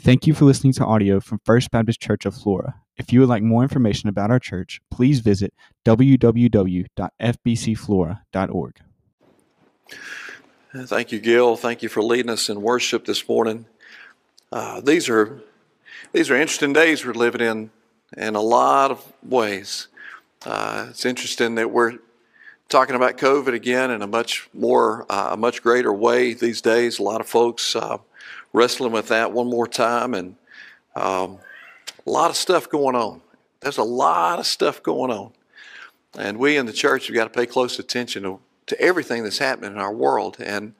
Thank you for listening to audio from First Baptist Church of Flora. If you would like more information about our church, please visit www.fbcflora.org. Thank you, Gil. Thank you for leading us in worship this morning. These are interesting days we're living in a lot of ways. It's interesting that we're talking about COVID again in a much greater way these days. A lot of folks wrestling with that one more time, and a lot of stuff going on. There's a lot of stuff going on. And we in the church have got to pay close attention to everything that's happening in our world and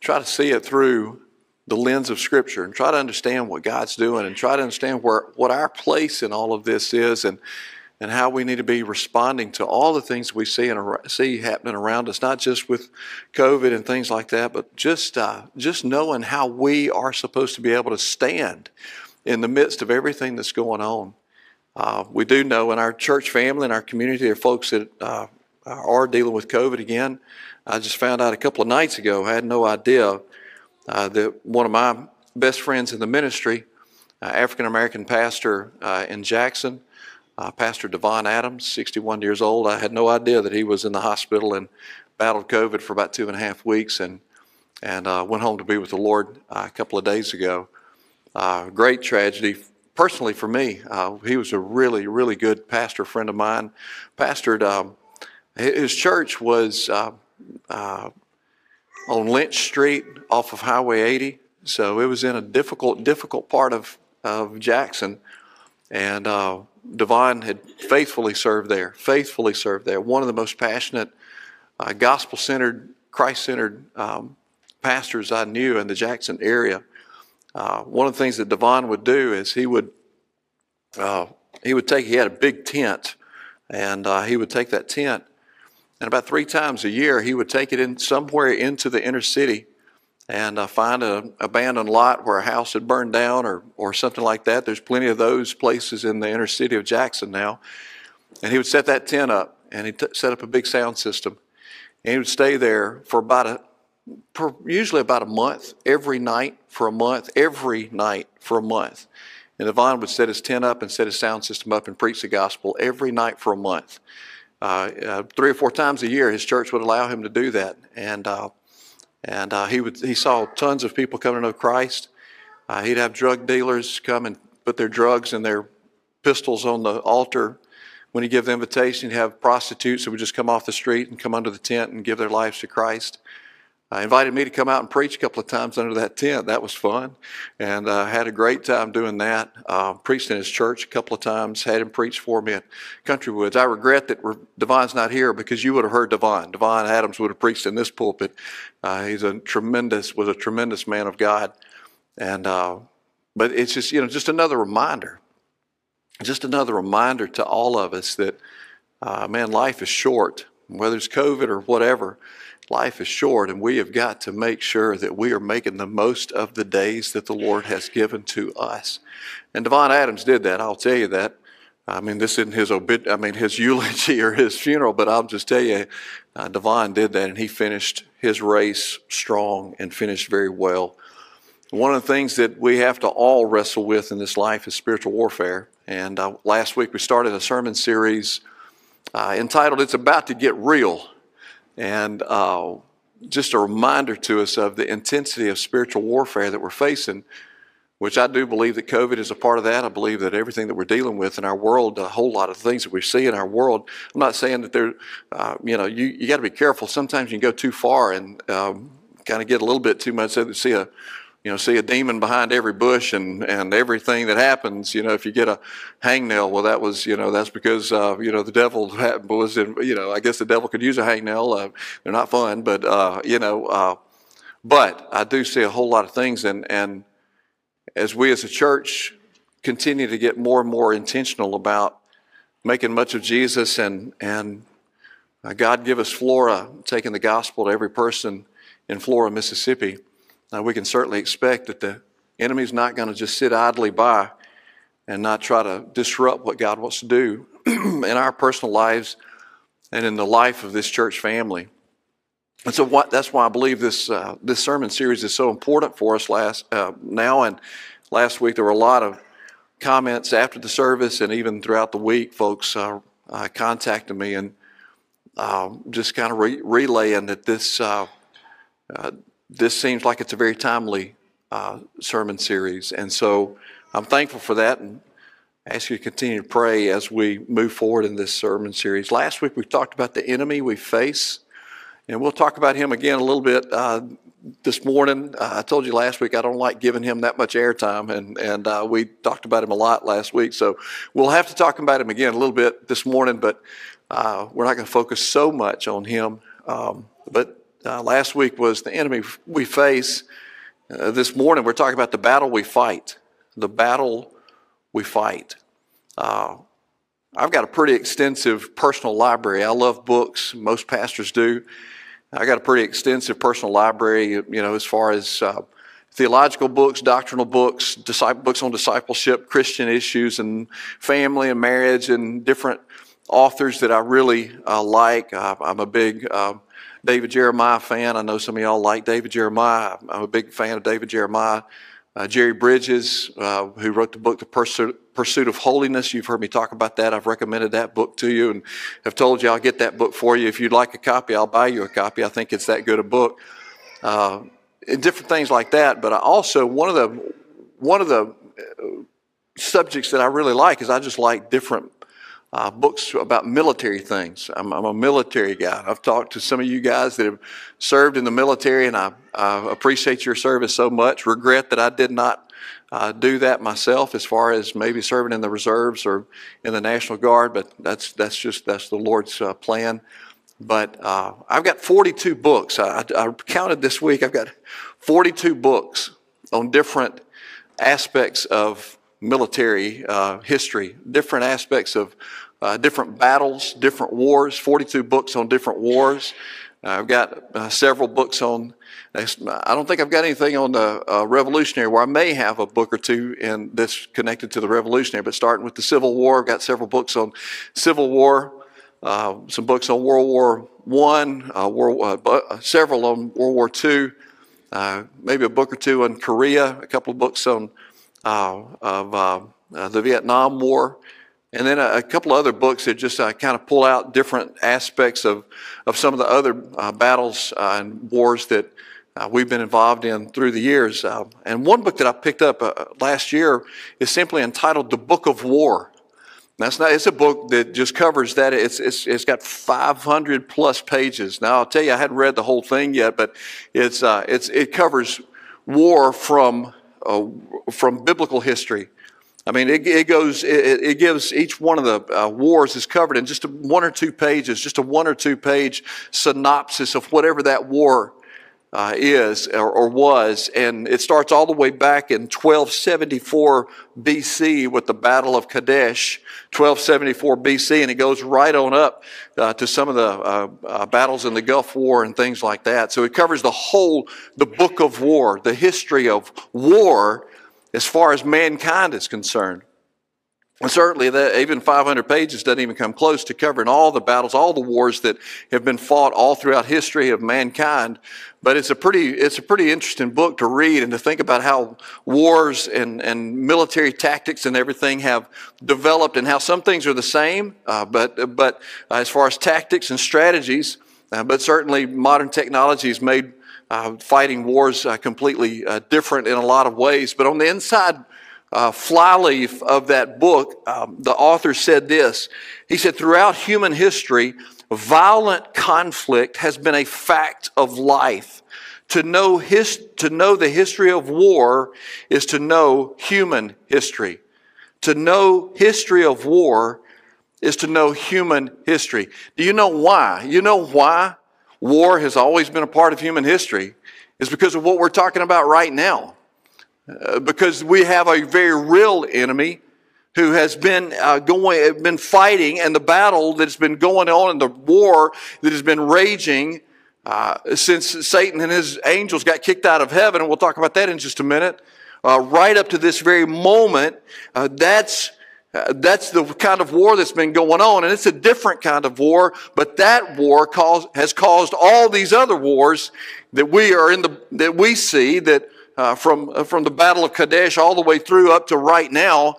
try to see it through the lens of Scripture and try to understand what God's doing and try to understand what our place in all of this is and how we need to be responding to all the things we see happening around us, not just with COVID and things like that, but just knowing how we are supposed to be able to stand in the midst of everything that's going on. We do know in our church family and our community there are folks that are dealing with COVID again. I just found out a couple of nights ago, I had no idea, that one of my best friends in the ministry, African-American pastor in Jackson, Pastor Devon Adams, 61 years old. I had no idea that he was in the hospital and battled COVID for about 2.5 weeks and went home to be with the Lord a couple of days ago. Great tragedy personally for me. He was a really, really good pastor friend of mine. Pastored, his church was on Lynch Street off of Highway 80. So it was in a difficult part of Jackson. And Devon had faithfully served there. One of the most passionate, gospel-centered, Christ-centered pastors I knew in the Jackson area. One of the things that Devon would do is he had a big tent, and he would take that tent, and about 3 times a year he would take it in somewhere into the inner city and find an abandoned lot where a house had burned down or something like that. There's plenty of those places in the inner city of Jackson now. And he would set that tent up, and he set up a big sound system. And he would stay there for usually about a month, every night for a month. And Devon would set his tent up and set his sound system up and preach the gospel every night for a month. 3 or 4 times a year, his church would allow him to do that. And he saw tons of people come to know Christ. He'd have drug dealers come and put their drugs and their pistols on the altar. When he gave the invitation, he'd have prostitutes who would just come off the street and come under the tent and give their lives to Christ. Invited me to come out and preach a couple of times under that tent. That was fun. And I had a great time doing that. Preached in his church a couple of times. Had him preach for me at Country Woods. I regret that Devon's not here because you would have heard Devon. Devon Adams would have preached in this pulpit. He's a tremendous man of God. And but it's just, just another reminder. Just another reminder to all of us that, life is short. Whether it's COVID or whatever, life is short, and we have got to make sure that we are making the most of the days that the Lord has given to us. And Devon Adams did that, I'll tell you that. This isn't his eulogy or his funeral, but I'll just tell you, Devon did that, and he finished his race strong and finished very well. One of the things that we have to all wrestle with in this life is spiritual warfare. And last week we started a sermon series entitled, It's About to Get Real. And just a reminder to us of the intensity of spiritual warfare that we're facing, which I do believe that COVID is a part of that. I believe that everything that we're dealing with in our world, a whole lot of things that we see in our world, I'm not saying that they're, you got to be careful. Sometimes you can go too far and kind of get a little bit too much. See a demon behind every bush and everything that happens. If you get a hangnail, well, that was, that's because, the devil was in, I guess the devil could use a hangnail. They're not fun, but, but I do see a whole lot of things. And as we as a church continue to get more and more intentional about making much of Jesus and God give us Flora, taking the gospel to every person in Flora, Mississippi, we can certainly expect that the enemy's not going to just sit idly by and not try to disrupt what God wants to do in our personal lives and in the life of this church family. And so that's why I believe this sermon series is so important for us now. And last week there were a lot of comments after the service, and even throughout the week, folks contacted me and just kind of relaying that this seems like it's a very timely sermon series. And so I'm thankful for that, and I ask you to continue to pray as we move forward in this sermon series. Last week we talked about the enemy we face, and we'll talk about him again a little bit this morning. I told you last week I don't like giving him that much airtime, and we talked about him a lot last week. So we'll have to talk about him again a little bit this morning, but we're not going to focus so much on him. But last week was the enemy we face. This morning we're talking about the battle we fight. The battle we fight. I've got a pretty extensive personal library. I love books. Most pastors do. I got a pretty extensive personal library, as far as theological books, doctrinal books, books on discipleship, Christian issues, and family and marriage, and different authors that I really like. I'm a big David Jeremiah fan. I know some of y'all like David Jeremiah. I'm a big fan of David Jeremiah. Jerry Bridges, who wrote the book, The Pursuit of Holiness. You've heard me talk about that. I've recommended that book to you, and have told you I'll get that book for you. If you'd like a copy, I'll buy you a copy. I think it's that good a book. Different things like that. But I also, one of the subjects that I really like is I just like different books about military things. I'm a military guy. I've talked to some of you guys that have served in the military, and I appreciate your service so much. Regret that I did not do that myself, as far as maybe serving in the reserves or in the National Guard, but that's the Lord's plan. But I've got 42 books. I counted this week. I've got 42 books on different aspects of military history, different aspects of different battles, different wars, 42 books on different wars. I've got several books on, I don't think I've got anything on the Revolutionary War. I may have a book or two that's connected to the Revolutionary, but starting with the Civil War, I've got several books on Civil War, some books on World War I, several on World War II, maybe a book or two on Korea, a couple of books on the Vietnam War, and then a couple of other books that just kind of pull out different aspects of some of the other battles and wars that we've been involved in through the years. And one book that I picked up last year is simply entitled The Book of War. It's a book that just covers that. It's got 500 plus pages. Now, I'll tell you, I hadn't read the whole thing yet, but it covers war from biblical history. I mean, it gives each one of the wars is covered in just a one or two page synopsis of whatever that war is or was. And it starts all the way back in 1274 BC with the Battle of Kadesh, 1274 BC, and it goes right on up to some of the battles in the Gulf War and things like that. So it covers the Book of War, the history of war as far as mankind is concerned. And certainly that even 500 pages doesn't even come close to covering all the battles, all the wars that have been fought all throughout history of mankind. But it's a pretty interesting book to read, and to think about how wars and military tactics and everything have developed, and how some things are the same, but as far as tactics and strategies, but certainly modern technology has made fighting wars completely different in a lot of ways. But on the inside flyleaf of that book, the author said this. He said, "Throughout human history, violent conflict has been a fact of life. To know the history of war is to know human history. To know history of war is to know human history." Do you know why? You know why war has always been a part of human history? It's because of what we're talking about right now. Because we have a very real enemy who has been fighting, and the battle that's been going on, and the war that has been raging since Satan and his angels got kicked out of heaven, and we'll talk about that in just a minute, right up to this very moment. That's That's the kind of war that's been going on, and it's a different kind of war, but that war has caused all these other wars that we are in that we see that from the Battle of Kadesh all the way through up to right now,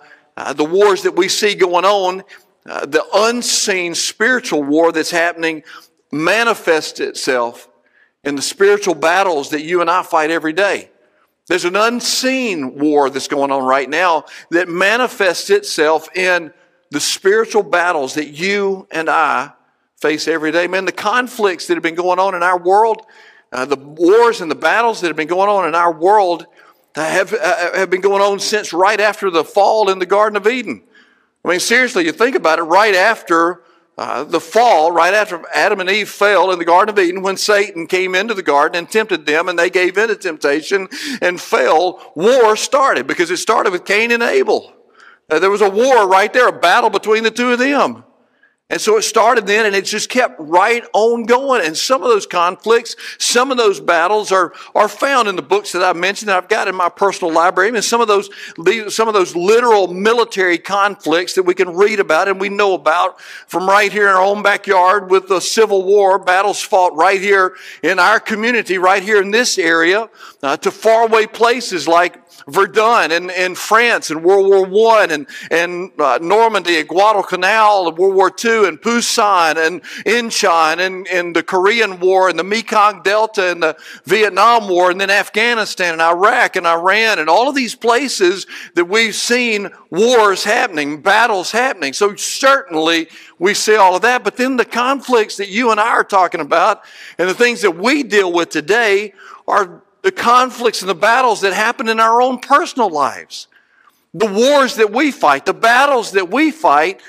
the wars that we see going on, the unseen spiritual war that's happening manifests itself in the spiritual battles that you and I fight every day. There's an unseen war that's going on right now that manifests itself in the spiritual battles that you and I face every day. Man, the conflicts that have been going on in our world, the wars and the battles that have been going on in our world have been going on since right after the fall in the Garden of Eden. I mean, seriously, you think about it, right after the fall, right after Adam and Eve fell in the Garden of Eden, when Satan came into the garden and tempted them, and they gave in to temptation and fell, war started, because it started with Cain and Abel. There was a war right there, a battle between the two of them. And so it started then, and it just kept right on going. And some of those conflicts, some of those battles are found in the books that I mentioned that I've got in my personal library. And some of those literal military conflicts that we can read about and we know about from right here in our own backyard with the Civil War, battles fought right here in our community, right here in this area, to faraway places like Verdun in France in World War I, and Normandy and Guadalcanal in World War II, and Pusan and Incheon and the Korean War and the Mekong Delta and the Vietnam War, and then Afghanistan and Iraq and Iran and all of these places that we've seen wars happening, battles happening. So certainly we see all of that, but then the conflicts that you and I are talking about and the things that we deal with today are the conflicts and the battles that happen in our own personal lives. The wars that we fight, the battles that we fight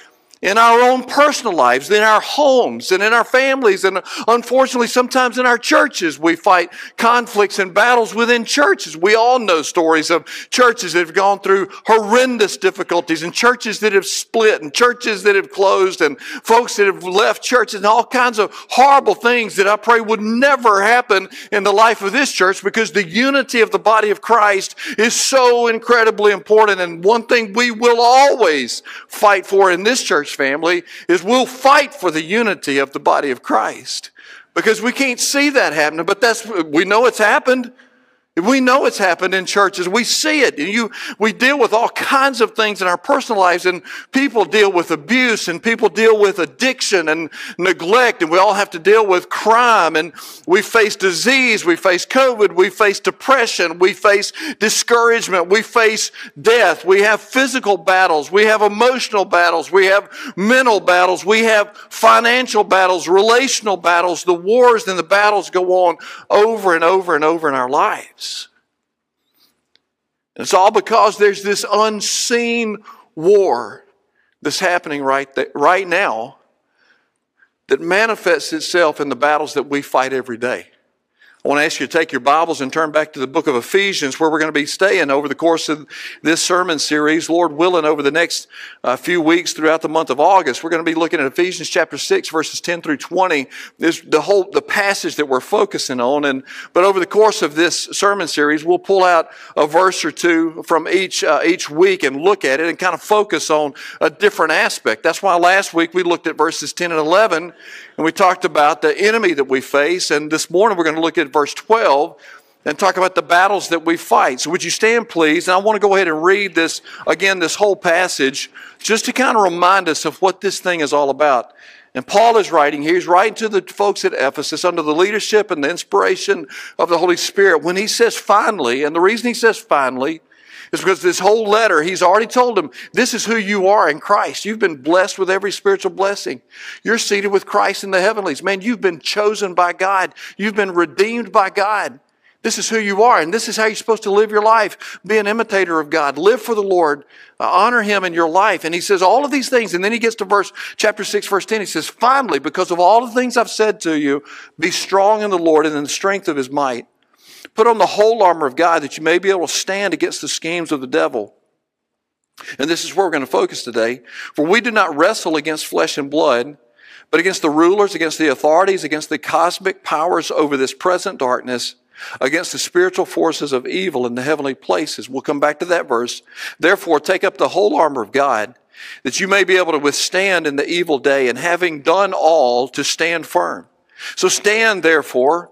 in our own personal lives, in our homes and in our families, and unfortunately sometimes in our churches we fight conflicts and battles within churches. We all know stories of churches that have gone through horrendous difficulties, and churches that have split, and churches that have closed, and folks that have left churches, and all kinds of horrible things that I pray would never happen in the life of this church, because the unity of the body of Christ is so incredibly important. And one thing we will always fight for in this church family is we'll fight for the unity of the body of Christ, because we can't see that happening, but we know it's happened. We know it's happened in churches. We see it. We deal with all kinds of things in our personal lives, and people deal with abuse, and people deal with addiction and neglect, and we all have to deal with crime, and we face disease, we face COVID, we face depression, we face discouragement, we face death, we have physical battles, we have emotional battles, we have mental battles, we have financial battles, relational battles. The wars and the battles go on over and over and over in our lives. And it's all because there's this unseen war that's happening right now that manifests itself in the battles that we fight every day. I want to ask you to take your Bibles and turn back to the book of Ephesians, where we're going to be staying over the course of this sermon series, Lord willing, over the next few weeks throughout the month of August. We're going to be looking at Ephesians chapter 6, verses 10 through 20, is the passage that we're focusing on. But over the course of this sermon series, we'll pull out a verse or two from each week and look at it and kind of focus on a different aspect. That's why last week we looked at verses 10 and 11, and we talked about the enemy that we face. And this morning we're going to look at verse 12 and talk about the battles that we fight. So would you stand, please? And I want to go ahead and read this whole passage, just to kind of remind us of what this thing is all about. And Paul is writing here. He's writing to the folks at Ephesus under the leadership and the inspiration of the Holy Spirit. When he says finally, and the reason he says finally is because this whole letter, he's already told them, this is who you are in Christ. You've been blessed with every spiritual blessing. You're seated with Christ in the heavenlies. Man, you've been chosen by God. You've been redeemed by God. This is who you are, and this is how you're supposed to live your life. Be an imitator of God. Live for the Lord. Honor Him in your life. And he says all of these things, and then he gets to chapter 6, verse 10. He says, finally, because of all the things I've said to you, be strong in the Lord and in the strength of His might. Put on the whole armor of God, that you may be able to stand against the schemes of the devil. And this is where we're going to focus today. For we do not wrestle against flesh and blood, but against the rulers, against the authorities, against the cosmic powers over this present darkness, against the spiritual forces of evil in the heavenly places. We'll come back to that verse. Therefore, take up the whole armor of God, that you may be able to withstand in the evil day, and having done all, to stand firm. So stand, therefore,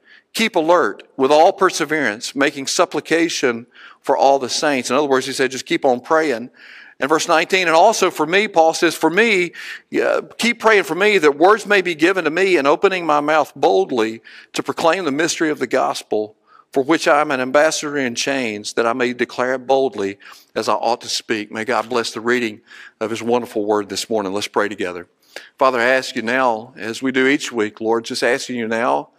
keep alert with all perseverance, making supplication for all the saints. In other words, he said, just keep on praying. And verse 19, and also for me, Paul says, for me, keep praying for me that words may be given to me in opening my mouth boldly to proclaim the mystery of the gospel, for which I am an ambassador in chains, that I may declare it boldly as I ought to speak. May God bless the reading of his wonderful word this morning. Let's pray together. Father, I ask you now, as we do each week, Lord, just asking you now,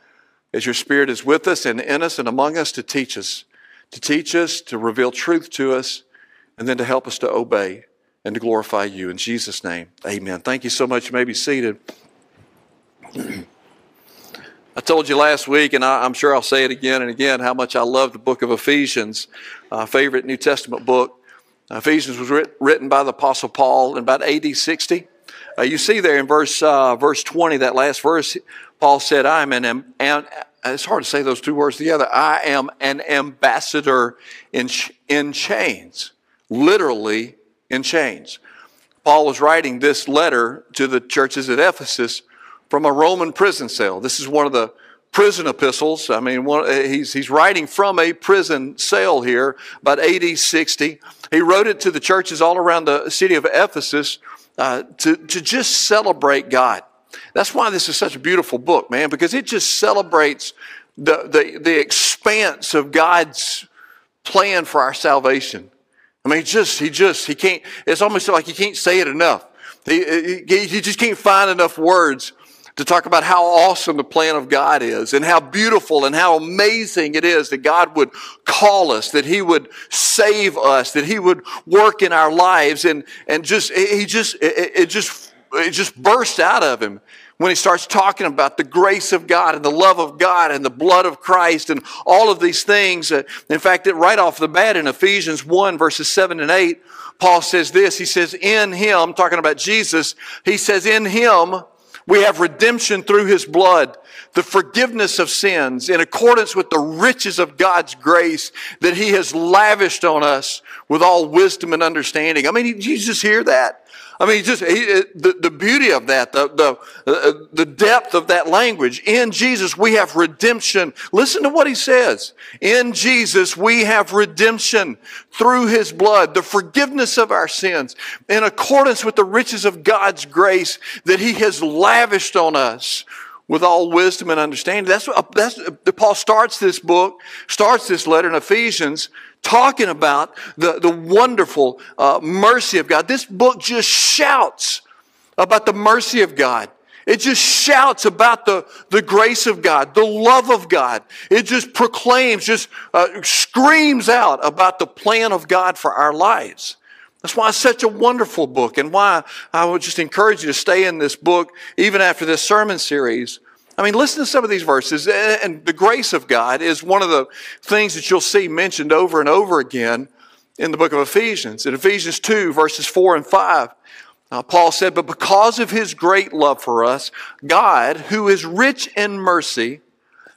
as your Spirit is with us and in us and among us, to teach us, to reveal truth to us, and then to help us to obey and to glorify you. In Jesus' name, amen. Thank you so much. You may be seated. I told you last week, and I'm sure I'll say it again and again, how much I love the book of Ephesians, my favorite New Testament book. Ephesians was written by the Apostle Paul in about AD 60. You see there in verse 20, that last verse, Paul said, it's hard to say those two words together. I am an ambassador in chains, literally in chains. Paul was writing this letter to the churches at Ephesus from a Roman prison cell. This is one of the prison epistles. I mean, he's writing from a prison cell here, about AD 60. He wrote it to the churches all around the city of Ephesus to just celebrate God. That's why this is such a beautiful book, man, because it just celebrates the expanse of God's plan for our salvation. I mean, he can't, it's almost like he can't say it enough. He just can't find enough words to talk about how awesome the plan of God is and how beautiful and how amazing it is that God would call us, that he would save us, that he would work in our lives. It just bursts out of him when he starts talking about the grace of God and the love of God and the blood of Christ and all of these things. In fact, right off the bat in Ephesians 1, verses 7 and 8, Paul says this. He says, in him, talking about Jesus, he says, in him, we have redemption through his blood, the forgiveness of sins in accordance with the riches of God's grace that he has lavished on us with all wisdom and understanding. I mean, did you just hear that? I mean, the beauty of that, the depth of that language. In Jesus, we have redemption. Listen to what he says. In Jesus, we have redemption through his blood, the forgiveness of our sins, in accordance with the riches of God's grace that he has lavished on us with all wisdom and understanding. That's Paul starts this letter in Ephesians, talking about the wonderful mercy of God. This book just shouts about the mercy of God. It just shouts about the grace of God, the love of God. It just proclaims, screams out about the plan of God for our lives. That's why it's such a wonderful book, and why I would just encourage you to stay in this book even after this sermon series. I mean, listen to some of these verses, and the grace of God is one of the things that you'll see mentioned over and over again in the book of Ephesians. In Ephesians 2, verses 4 and 5, Paul said, but because of his great love for us, God, who is rich in mercy,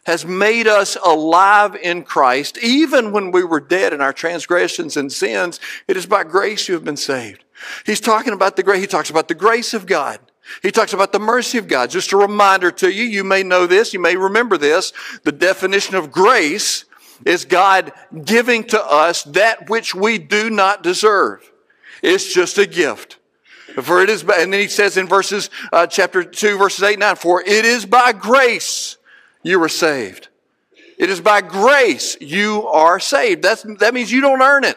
has made us alive in Christ, even when we were dead in our transgressions and sins. It is by grace you have been saved. He's talking about he talks about the grace of God. He talks about the mercy of God. Just a reminder to you, you may know this, you may remember this. The definition of grace is God giving to us that which we do not deserve. It's just a gift. For it is, and then he says in chapter 2, verses 8 and 9, for it is by grace you were saved. It is by grace you are saved. That means you don't earn it.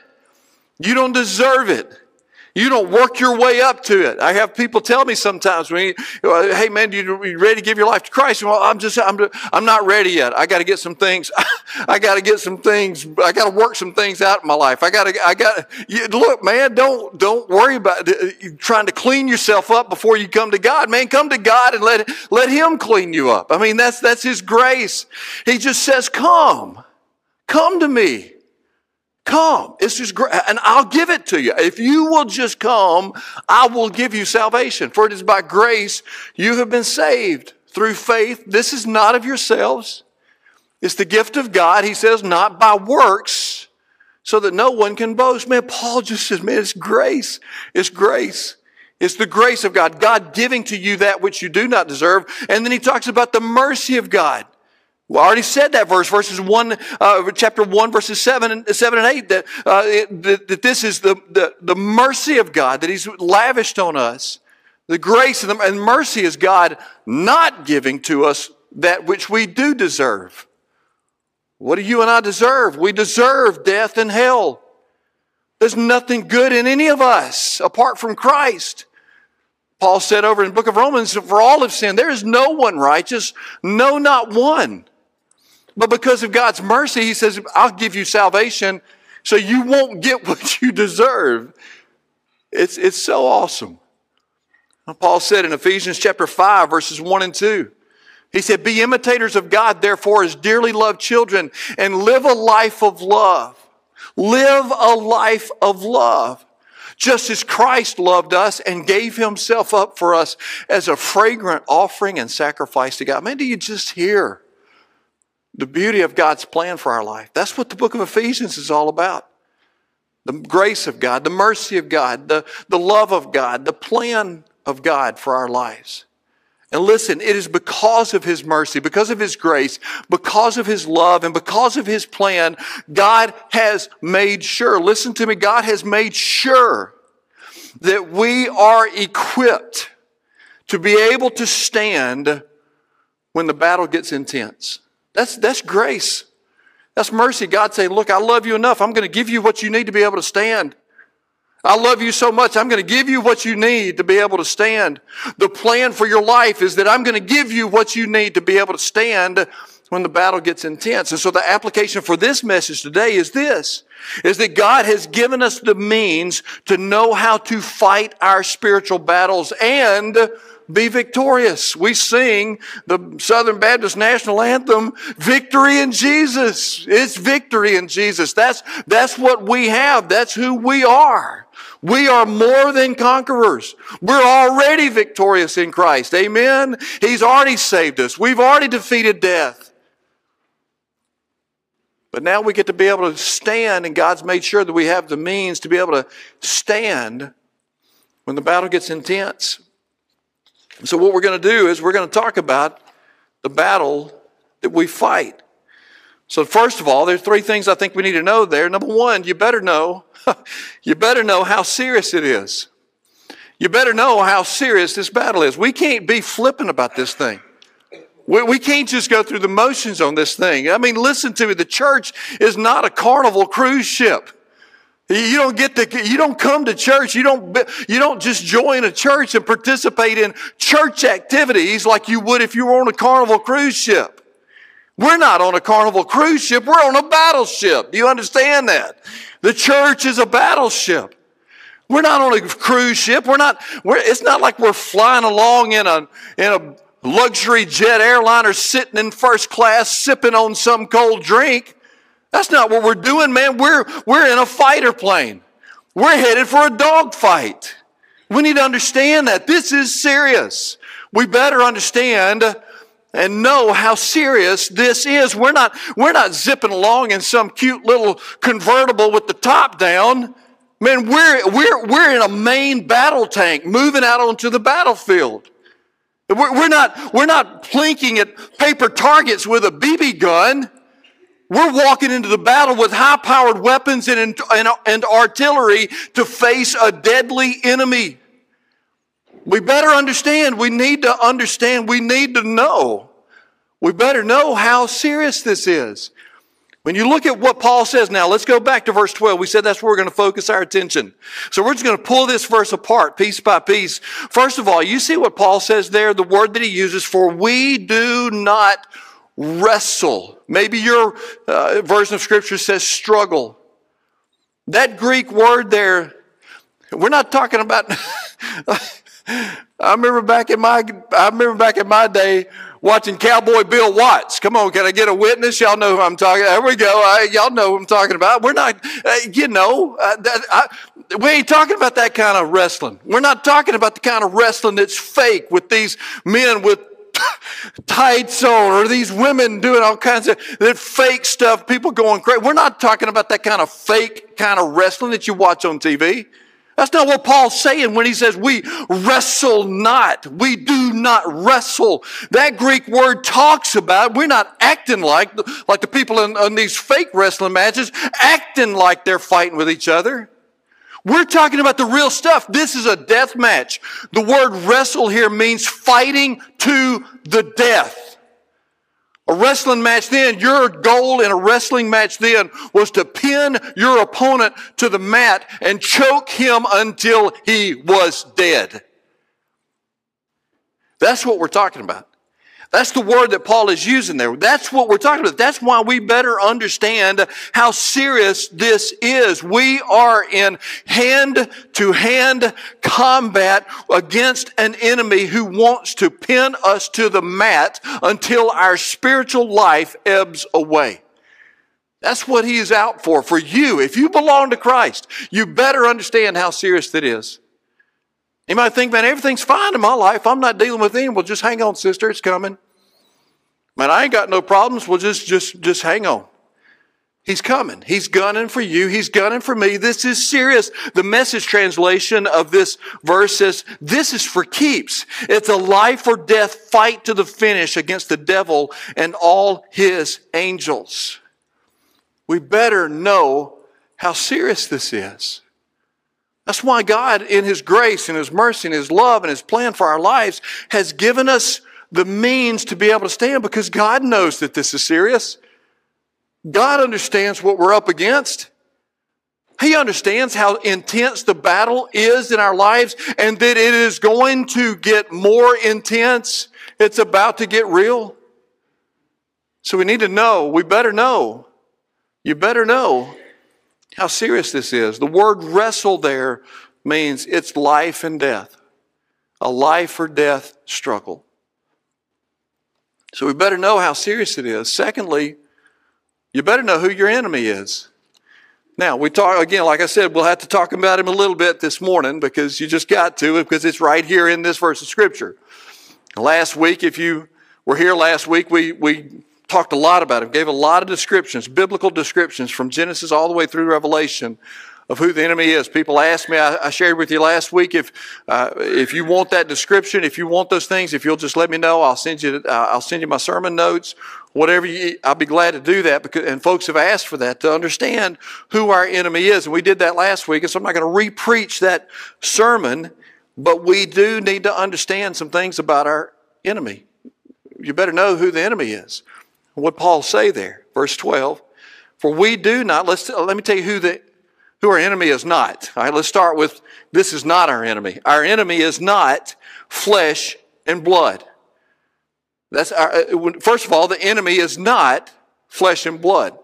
You don't deserve it. You don't work your way up to it. I have people tell me sometimes, hey man, you ready to give your life to Christ? Well, I'm not ready yet. I got to get some things. I got to get some things. I got to work some things out in my life. Look, man, don't worry about trying to clean yourself up before you come to God, man. Come to God and let him clean you up. I mean, that's his grace. He just says, come to me. Come. It's just great. And I'll give it to you. If you will just come, I will give you salvation. For it is by grace you have been saved through faith. This is not of yourselves. It's the gift of God, he says, not by works, so that no one can boast. Man, Paul just says, man, it's grace. It's grace. It's the grace of God. God giving to you that which you do not deserve. And then he talks about the mercy of God. Well, I already said that verse, chapter 1, verses 7 and 8, that this is the mercy of God, that he's lavished on us. The grace and mercy is God not giving to us that which we do deserve. What do you and I deserve? We deserve death and hell. There's nothing good in any of us apart from Christ. Paul said over in the book of Romans, for all have sinned, there is no one righteous, no, not one. But because of God's mercy, he says, I'll give you salvation so you won't get what you deserve. It's so awesome. Paul said in Ephesians chapter 5, verses 1 and 2, he said, be imitators of God, therefore, as dearly loved children, and live a life of love. Live a life of love. Just as Christ loved us and gave himself up for us as a fragrant offering and sacrifice to God. Man, do you just hear the beauty of God's plan for our life? That's what the book of Ephesians is all about. The grace of God, the mercy of God, the love of God, the plan of God for our lives. And listen, it is because of his mercy, because of his grace, because of his love, and because of his plan, God has made sure, listen to me, God has made sure that we are equipped to be able to stand when the battle gets intense. That's grace. That's mercy. God saying, look, I love you enough. I'm going to give you what you need to be able to stand. I love you so much, I'm going to give you what you need to be able to stand. The plan for your life is that I'm going to give you what you need to be able to stand when the battle gets intense. And so the application for this message today is this, is that God has given us the means to know how to fight our spiritual battles and be victorious. We sing the Southern Baptist National Anthem, Victory in Jesus. It's victory in Jesus. That's what we have. That's who we are. We are more than conquerors. We're already victorious in Christ. Amen? He's already saved us. We've already defeated death. But now we get to be able to stand, and God's made sure that we have the means to be able to stand when the battle gets intense. So what we're going to do is we're going to talk about the battle that we fight. So first of all, there are three things I think we need to know there. Number one, you better know how serious it is. You better know how serious this battle is. We can't be flippant about this thing. We can't just go through the motions on this thing. I mean, listen to me. The church is not a Carnival cruise ship. You don't come to church. You don't just join a church and participate in church activities like you would if you were on a Carnival cruise ship. We're not on a Carnival cruise ship. We're on a battleship. Do you understand that? The church is a battleship. We're not on a cruise ship. It's not like we're flying along in a luxury jet airliner sitting in first class sipping on some cold drink. That's not what we're doing, man. We're in a fighter plane. We're headed for a dogfight. We need to understand that. This is serious. We better understand and know how serious this is. We're not zipping along in some cute little convertible with the top down. Man, we're in a main battle tank moving out onto the battlefield. We're not plinking at paper targets with a BB gun. We're walking into the battle with high-powered weapons and artillery to face a deadly enemy. We better understand. We need to understand. We need to know. We better know how serious this is. When you look at what Paul says now, let's go back to verse 12. We said that's where we're going to focus our attention. So we're just going to pull this verse apart piece by piece. First of all, you see what Paul says there, the word that he uses, for we do not wrestle. Maybe your version of Scripture says struggle. That Greek word there, we're not talking about... I remember back in my day watching Cowboy Bill Watts. Come on, can I get a witness? Y'all know who I'm talking. There we go. Y'all know who I'm talking about. We're not, we ain't talking about that kind of wrestling. We're not talking about the kind of wrestling that's fake with these men with tights on or these women doing all kinds of that fake stuff. People going crazy. We're not talking about that kind of fake kind of wrestling that you watch on TV. That's not what Paul's saying when he says we wrestle not. We do not wrestle. That Greek word talks about we're not acting like the people in these fake wrestling matches, acting like they're fighting with each other. We're talking about the real stuff. This is a death match. The word wrestle here means fighting to the death. A wrestling match then, your goal in a wrestling match then was to pin your opponent to the mat and choke him until he was dead. That's what we're talking about. That's the word that Paul is using there. That's what we're talking about. That's why we better understand how serious this is. We are in hand-to-hand combat against an enemy who wants to pin us to the mat until our spiritual life ebbs away. That's what he is out for you. If you belong to Christ, you better understand how serious that is. You might think, man, everything's fine in my life. I'm not dealing with anything. Well, just hang on, sister. It's coming. Man, I ain't got no problems. Well, just hang on. He's coming. He's gunning for you. He's gunning for me. This is serious. The Message translation of this verse says, this is for keeps. It's a life or death fight to the finish against the devil and all his angels. We better know how serious this is. That's why God, in His grace and His mercy and His love and His plan for our lives, has given us the means to be able to stand, because God knows that this is serious. God understands what we're up against. He understands how intense the battle is in our lives and that it is going to get more intense. It's about to get real. So we need to know. We better know. You better know how serious this is. The word wrestle there means it's life and death. A life or death struggle. So we better know how serious it is. Secondly, you better know who your enemy is. Now, we talk, again, like I said, we'll have to talk about him a little bit this morning because you just got to, because it's right here in this verse of Scripture. Last week, if you were here last week, we talked a lot about him, gave a lot of descriptions, biblical descriptions from Genesis all the way through Revelation of who the enemy is. People ask me, I shared with you last week, if you want that description, if you want those things, if you'll just let me know, I'll send you my sermon notes, whatever you, I'll be glad to do that. Because, and folks have asked for that to understand who our enemy is, and we did that last week. And so I'm not going to re-preach that sermon, but we do need to understand some things about our enemy. You better know who the enemy is. What Paul say there, verse 12, for we do not, let me tell you who our enemy is not. All right, let's start with, this is not our enemy. Our enemy is not flesh and blood. That's first of all, the enemy is not flesh and blood.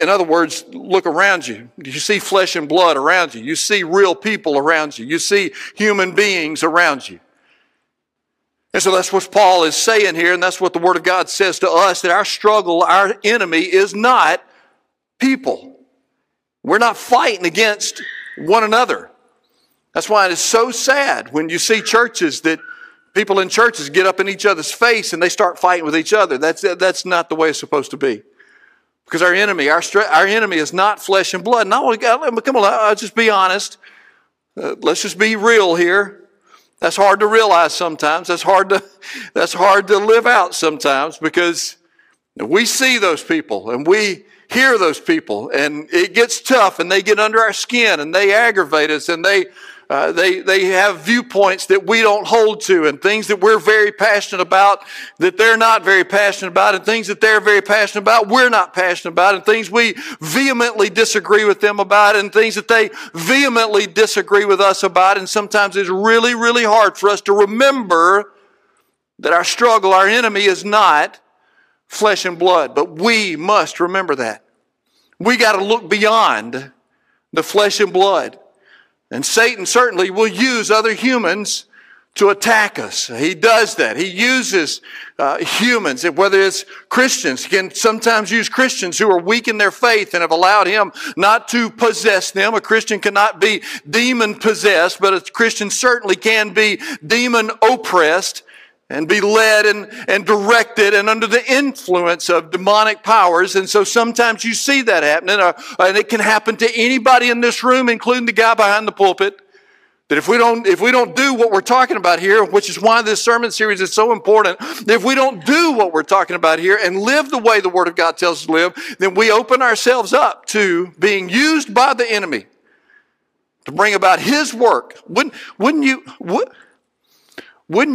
In other words, look around you. You see flesh and blood around you. You see real people around you. You see human beings around you. And so that's what Paul is saying here, and that's what the Word of God says to us, that our struggle, our enemy is not people. We're not fighting against one another. That's why it is so sad when you see churches that people in churches get up in each other's face and they start fighting with each other. That's not the way it's supposed to be. Because our enemy, our enemy is not flesh and blood. Not only, come on, I'll just be honest. Let's just be real here. That's hard to realize sometimes. That's hard to live out sometimes, because we see those people and we hear those people, and it gets tough, and they get under our skin, and they aggravate us, and they have viewpoints that we don't hold to, and things that we're very passionate about that they're not very passionate about, and things that they're very passionate about we're not passionate about, and things we vehemently disagree with them about, and things that they vehemently disagree with us about. And sometimes it's really, really hard for us to remember that our struggle, our enemy is not flesh and blood. But we must remember that. We got to look beyond the flesh and blood. And Satan certainly will use other humans to attack us. He does that. He uses humans, whether it's Christians. He can sometimes use Christians who are weak in their faith and have allowed him not to possess them. A Christian cannot be demon-possessed, but a Christian certainly can be demon-oppressed and be led and directed and under the influence of demonic powers. And so sometimes you see that happening, and it can happen to anybody in this room, including the guy behind the pulpit. That if we don't do what we're talking about here, which is why this sermon series is so important, if we don't do what we're talking about here and live the way the Word of God tells us to live, then we open ourselves up to being used by the enemy to bring about his work. Wouldn't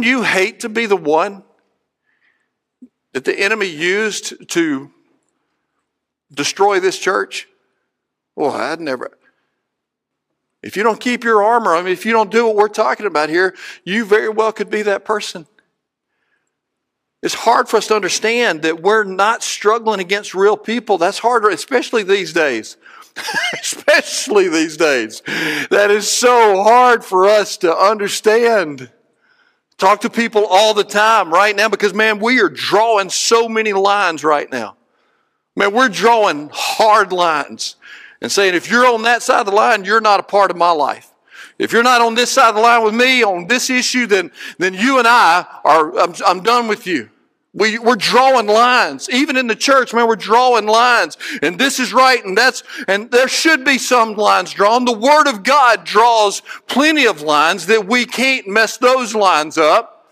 you hate to be the one that the enemy used to destroy this church? Well, I'd never... If you don't keep your armor, if you don't do what we're talking about here, you very well could be that person. It's hard for us to understand that we're not struggling against real people. That's harder, especially these days. Especially these days. That is so hard for us to understand. Talk to people all the time right now because, man, we are drawing so many lines right now. Man, we're drawing hard lines. And saying, if you're on that side of the line, you're not a part of my life. If you're not on this side of the line with me on this issue, then you and I are, I'm done with you. We're drawing lines. Even in the church, man, we're drawing lines. And this is right, and there should be some lines drawn. The Word of God draws plenty of lines that we can't mess those lines up.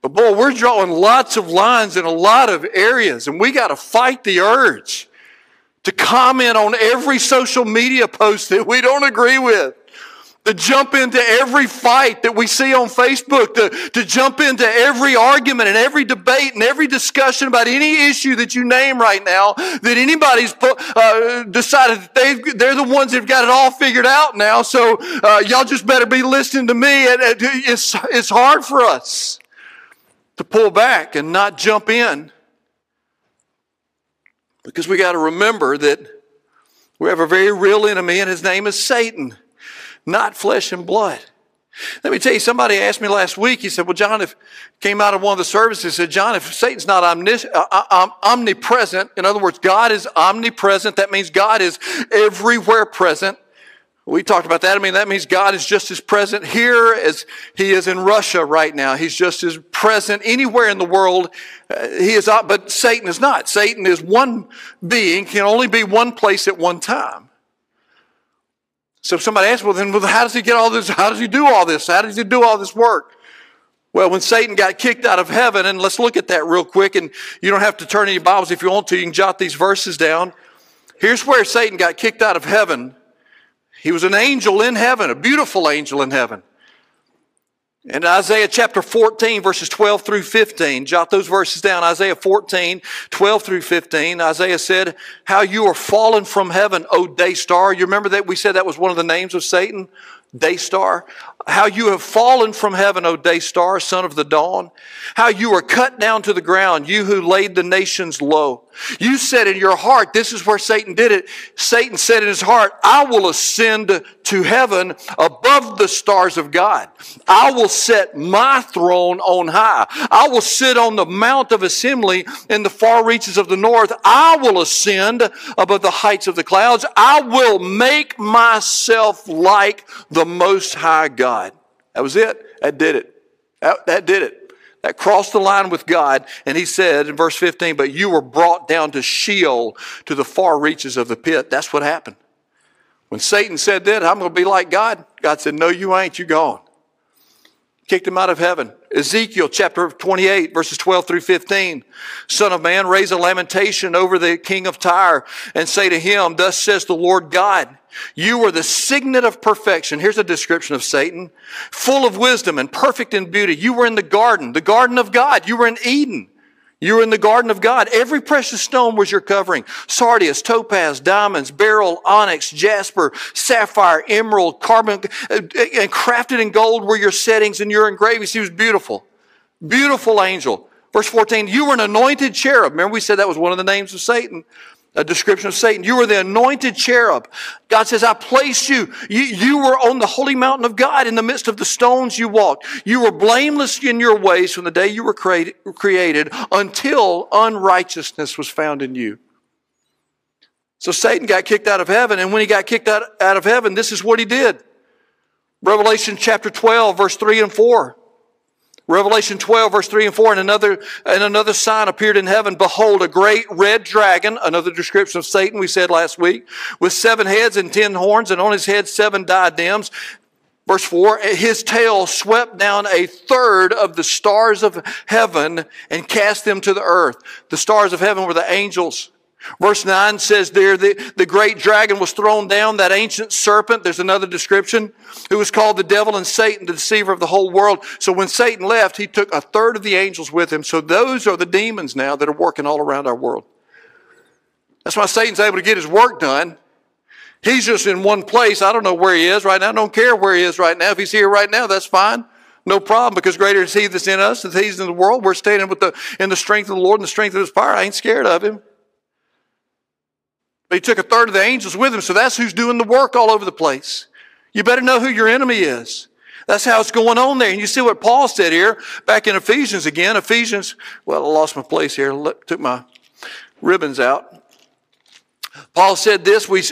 But boy, we're drawing lots of lines in a lot of areas, and we got to fight the urge to comment on every social media post that we don't agree with, to jump into every fight that we see on Facebook, to jump into every argument and every debate and every discussion about any issue that you name right now, that anybody's decided that they're the ones that have got it all figured out now, so y'all just better be listening to me. It's hard for us to pull back and not jump in. Because we got to remember that we have a very real enemy, and his name is Satan, not flesh and blood. Let me tell you, somebody asked me last week, he said, well, John, if came out of one of the services, said, John, if Satan's not omnipresent, in other words, God is omnipresent, that means God is everywhere present. We talked about that. That means God is just as present here as He is in Russia right now. He's just as present anywhere in the world. He is, but Satan is not. Satan is one being, can only be one place at one time. So if somebody asks, well, then how does he get all this? How does he do all this? How does he do all this work? Well, when Satan got kicked out of heaven, and let's look at that real quick, and you don't have to turn any Bibles if you want to. You can jot these verses down. Here's where Satan got kicked out of heaven. He was an angel in heaven, a beautiful angel in heaven. In Isaiah chapter 14, verses 12 through 15, jot those verses down. Isaiah 14, 12 through 15, Isaiah said, how you are fallen from heaven, O day star. You remember that we said that was one of the names of Satan? Day star. How you have fallen from heaven, O day star, son of the dawn. How you are cut down to the ground, you who laid the nations low. You said in your heart, this is where Satan did it. Satan said in his heart, I will ascend to heaven above the stars of God. I will set my throne on high. I will sit on the mount of assembly in the far reaches of the north. I will ascend above the heights of the clouds. I will make myself like the Most High God. That was it. That did it. That did it. That crossed the line with God. And he said in verse 15, but you were brought down to Sheol, to the far reaches of the pit. That's what happened. When Satan said that, I'm going to be like God, God said, no, you ain't. You're gone. Kicked him out of heaven. Ezekiel chapter 28, verses 12 through 15. Son of man, raise a lamentation over the king of Tyre and say to him, thus says the Lord God, you were the signet of perfection. Here's a description of Satan. Full of wisdom and perfect in beauty. You were in the garden of God. You were in Eden. You were in the garden of God. Every precious stone was your covering. Sardius, topaz, diamonds, beryl, onyx, jasper, sapphire, emerald, carbon, and crafted in gold were your settings and your engravings. He was beautiful. Beautiful angel. Verse 14, you were an anointed cherub. Remember we said that was one of the names of Satan, a description of Satan. You were the anointed cherub. God says, I placed you. You were on the holy mountain of God in the midst of the stones you walked. You were blameless in your ways from the day you were created until unrighteousness was found in you. So Satan got kicked out of heaven, and when he got kicked out of heaven, this is what he did. Revelation chapter 12, verse 3 and 4. Revelation 12, verse 3 and 4, and another sign appeared in heaven. Behold, a great red dragon, another description of Satan we said last week, with 7 heads and 10 horns, and on his head 7 diadems. Verse 4, his tail swept down 1/3 of the stars of heaven and cast them to the earth. The stars of heaven were the angels. Verse 9 says there, the great dragon was thrown down, that ancient serpent, there's another description, who was called the devil and Satan, the deceiver of the whole world. So when Satan left, he took 1/3 of the angels with him. So those are the demons now that are working all around our world. That's why Satan's able to get his work done. He's just in one place. I don't know where he is right now. I don't care where he is right now. If he's here right now, that's fine. No problem, because greater is he that's in us than he's in the world. We're standing in the strength of the Lord and the strength of his power. I ain't scared of him. He took 1/3 of the angels with him, so that's who's doing the work all over the place. You better know who your enemy is. That's how it's going on there. And you see what Paul said here back in Ephesians again. Ephesians, well, I lost my place here. Took my ribbons out. Paul said this, we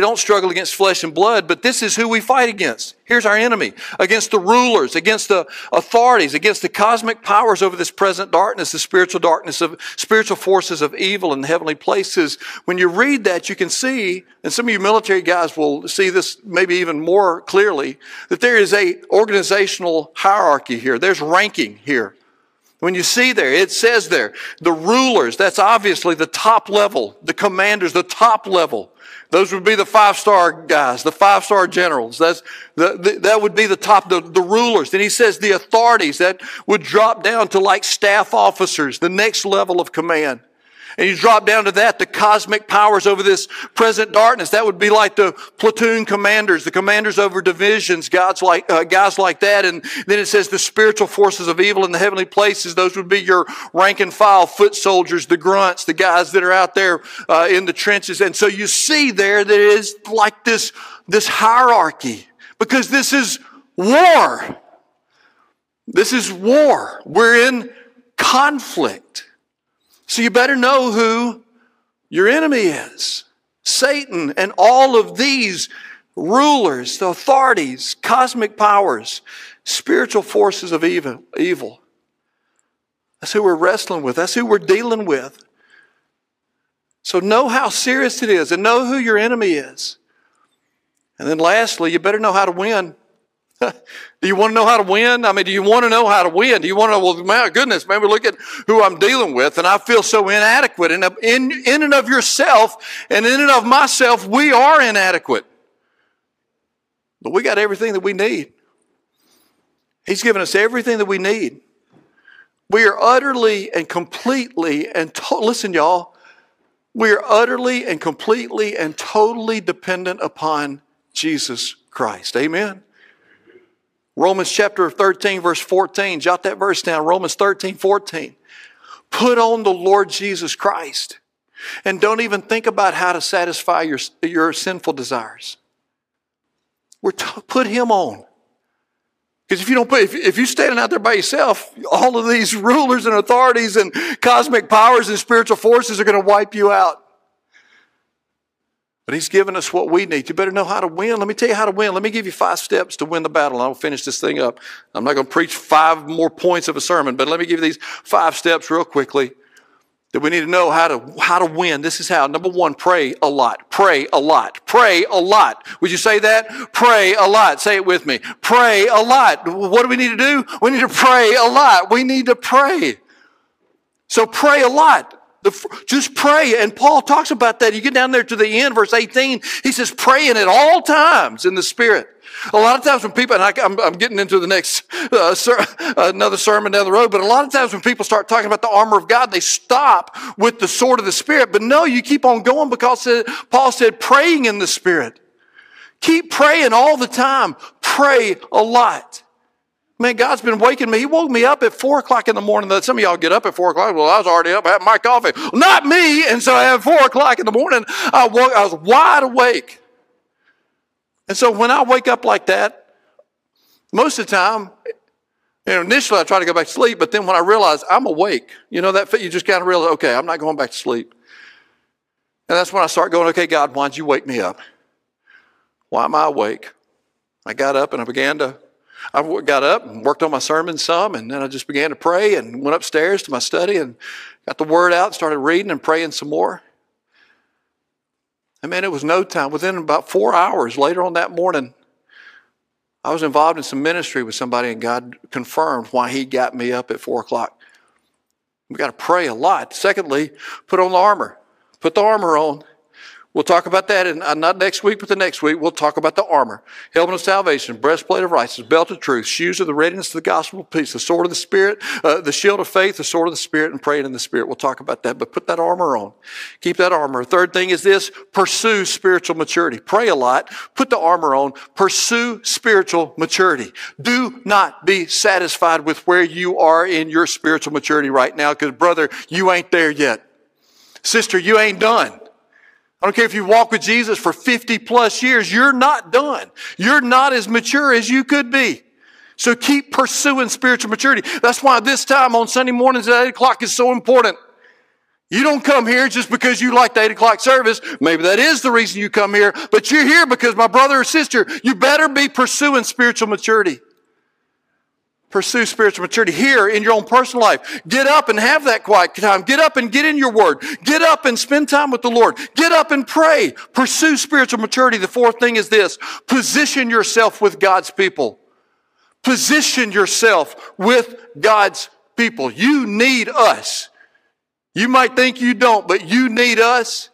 don't struggle against flesh and blood, but this is who we fight against. Here's our enemy, against the rulers, against the authorities, against the cosmic powers over this present darkness, the spiritual forces of evil in heavenly places. When you read that, you can see, and some of you military guys will see this maybe even more clearly, that there is a organizational hierarchy here. There's ranking here. When you see there, it says there, the rulers, that's obviously the top level, the commanders, the top level. Those would be the 5-star guys, the 5-star generals. That's that would be the top, the rulers. Then he says the authorities, that would drop down to like staff officers, the next level of command. And you drop down to that, the cosmic powers over this present darkness. That would be like the platoon commanders, the commanders over divisions, guys like that. And then it says the spiritual forces of evil in the heavenly places. Those would be your rank and file foot soldiers, the grunts, the guys that are out there in the trenches. And so you see there that it is like this hierarchy, because this is war. This is war. We're in conflict. So you better know who your enemy is. Satan and all of these rulers, the authorities, cosmic powers, spiritual forces of evil. That's who we're wrestling with. That's who we're dealing with. So know how serious it is and know who your enemy is. And then lastly, you better know how to win. Do you want to know how to win? I mean, do you want to know how to win? Do you want to know, well, my goodness, maybe look at who I'm dealing with, and I feel so inadequate. And in and of yourself and in and of myself, we are inadequate. But we got everything that we need. He's given us everything that we need. We are utterly and completely and listen, y'all, we are utterly and completely and totally dependent upon Jesus Christ. Amen. Romans chapter 13, verse 14. Jot that verse down. Romans 13, 14. Put on the Lord Jesus Christ. And don't even think about how to satisfy your sinful desires. Put Him on. Because if you don't put, if you're standing out there by yourself, all of these rulers and authorities and cosmic powers and spiritual forces are going to wipe you out. But He's given us what we need. You better know how to win. Let me tell you how to win. Let me give you 5 steps to win the battle, and I'll finish this thing up. I'm not going to preach 5 more points of a sermon, but let me give you these 5 steps real quickly that we need to know how to win. This is how. Number one, pray a lot. Pray a lot. Pray a lot. Would you say that? Pray a lot. Say it with me. Pray a lot. What do we need to do? We need to pray a lot. We need to pray. So pray a lot. Just pray. And Paul talks about that. You get down there to the end, verse 18, he says, praying at all times in the Spirit. A lot of times when people, and I'm getting into the next, another sermon down the road, but a lot of times when people start talking about the armor of God, they stop with the sword of the Spirit. But no, you keep on going, because Paul said, praying in the Spirit. Keep praying all the time. Pray a lot. Man, God's been waking me. He woke me up at 4 o'clock in the morning. Some of y'all get up at 4 o'clock. Well, I was already up. I had my coffee. Not me. And so at 4 o'clock in the morning, I was wide awake. And so when I wake up like that, most of the time, initially I try to go back to sleep. But then when I realize I'm awake, you just kind of realize, okay, I'm not going back to sleep. And that's when I start going, okay, God, why'd you wake me up? Why am I awake? I got up and I got up and worked on my sermon some, and then I just began to pray and went upstairs to my study and got the word out and started reading and praying some more. And man, it was no time. Within about 4 hours later on that morning, I was involved in some ministry with somebody, and God confirmed why he got me up at 4 o'clock. We've got to pray a lot. Secondly, put on the armor. Put the armor on. We'll talk about that, and not next week, but the next week, we'll talk about the armor. Helmet of salvation, breastplate of righteousness, belt of truth, shoes of the readiness of the gospel of peace, the sword of the Spirit, the shield of faith, the sword of the Spirit, and praying in the Spirit. We'll talk about that, but put that armor on. Keep that armor. Third thing is this, pursue spiritual maturity. Pray a lot. Put the armor on. Pursue spiritual maturity. Do not be satisfied with where you are in your spiritual maturity right now, because, brother, you ain't there yet. Sister, you ain't done. I don't care if you walk with Jesus for 50-plus years, you're not done. You're not as mature as you could be. So keep pursuing spiritual maturity. That's why this time on Sunday mornings at 8 o'clock is so important. You don't come here just because you like the 8 o'clock service. Maybe that is the reason you come here, but you're here because, my brother or sister, you better be pursuing spiritual maturity. Pursue spiritual maturity here in your own personal life. Get up and have that quiet time. Get up and get in your word. Get up and spend time with the Lord. Get up and pray. Pursue spiritual maturity. The fourth thing is this. Position yourself with God's people. Position yourself with God's people. You need us. You might think you don't, but you need us.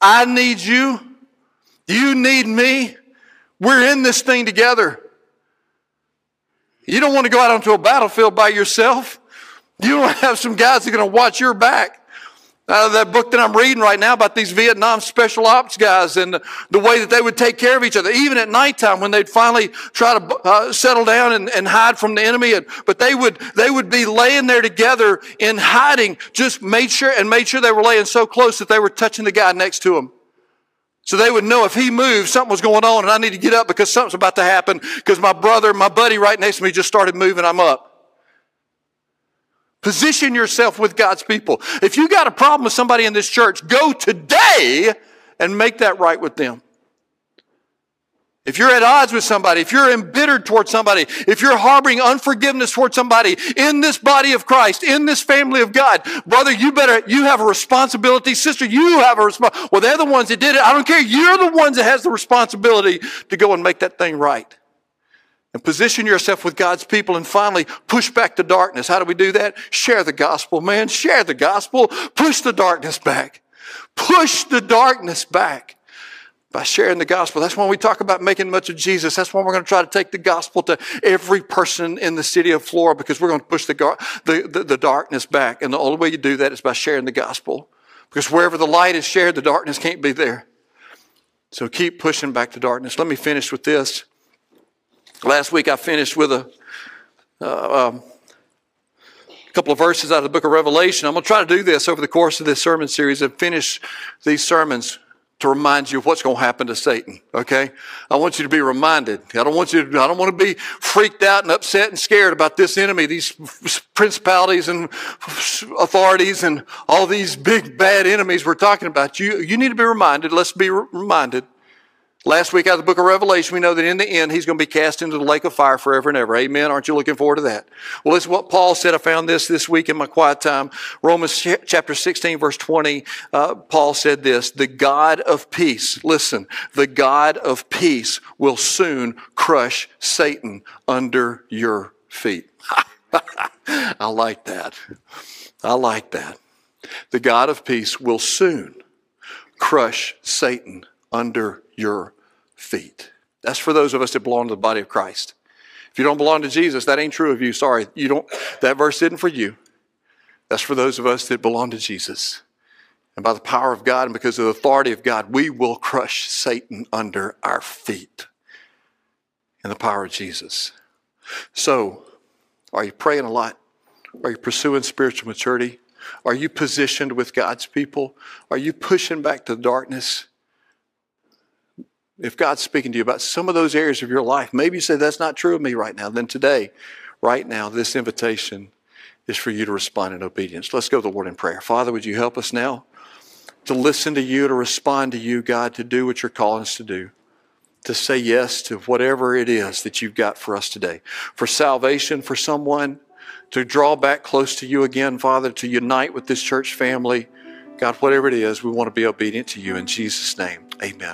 I need you. You need me. We're in this thing together. You don't want to go out onto a battlefield by yourself. You don't have some guys that are going to watch your back. Out of that book that I'm reading right now about these Vietnam special ops guys and the way that they would take care of each other, even at nighttime when they'd finally try to settle down and hide from the enemy. But they would be laying there together in hiding, just made sure they were laying so close that they were touching the guy next to them. So they would know if he moved, something was going on, and I need to get up because something's about to happen because my buddy right next to me just started moving, I'm up. Position yourself with God's people. If you got a problem with somebody in this church, go today and make that right with them. If you're at odds with somebody, if you're embittered towards somebody, if you're harboring unforgiveness towards somebody in this body of Christ, in this family of God, brother, you have a responsibility. Sister, you have a responsibility. Well, they're the ones that did it. I don't care. You're the ones that has the responsibility to go and make that thing right. And position yourself with God's people. And finally, push back the darkness. How do we do that? Share the gospel, man. Share the gospel. Push the darkness back. Push the darkness back. By sharing the gospel. That's why we talk about making much of Jesus. That's why we're going to try to take the gospel to every person in the city of Flora, because we're going to push the darkness back. And the only way you do that is by sharing the gospel, because wherever the light is shared, the darkness can't be there. So keep pushing back the darkness. Let me finish with this. Last week I finished with a couple of verses out of the book of Revelation. I'm going to try to do this over the course of this sermon series and finish these sermons to remind you of what's going to happen to Satan, okay? I want you to be reminded. I don't want to be freaked out and upset and scared about this enemy, these principalities and authorities and all these big bad enemies we're talking about. You need to be reminded. Let's be reminded. Last week out of the book of Revelation, we know that in the end, he's going to be cast into the lake of fire forever and ever. Amen. Aren't you looking forward to that? Well, it's what Paul said. I found this week in my quiet time. Romans chapter 16, verse 20, Paul said this, the God of peace, listen, the God of peace will soon crush Satan under your feet. I like that. I like that. The God of peace will soon crush Satan under your feet. That's for those of us that belong to the body of Christ. If you don't belong to Jesus, that ain't true of you. Sorry, you don't. That verse isn't for you. That's for those of us that belong to Jesus. And by the power of God and because of the authority of God, we will crush Satan under our feet in the power of Jesus. So, are you praying a lot? Are you pursuing spiritual maturity? Are you positioned with God's people? Are you pushing back the darkness? If God's speaking to you about some of those areas of your life, maybe you say, that's not true of me right now. Then today, right now, this invitation is for you to respond in obedience. Let's go to the Lord in prayer. Father, would you help us now to listen to you, to respond to you, God, to do what you're calling us to do, to say yes to whatever it is that you've got for us today, for salvation, for someone, to draw back close to you again, Father, to unite with this church family. God, whatever it is, we want to be obedient to you. In Jesus' name, amen.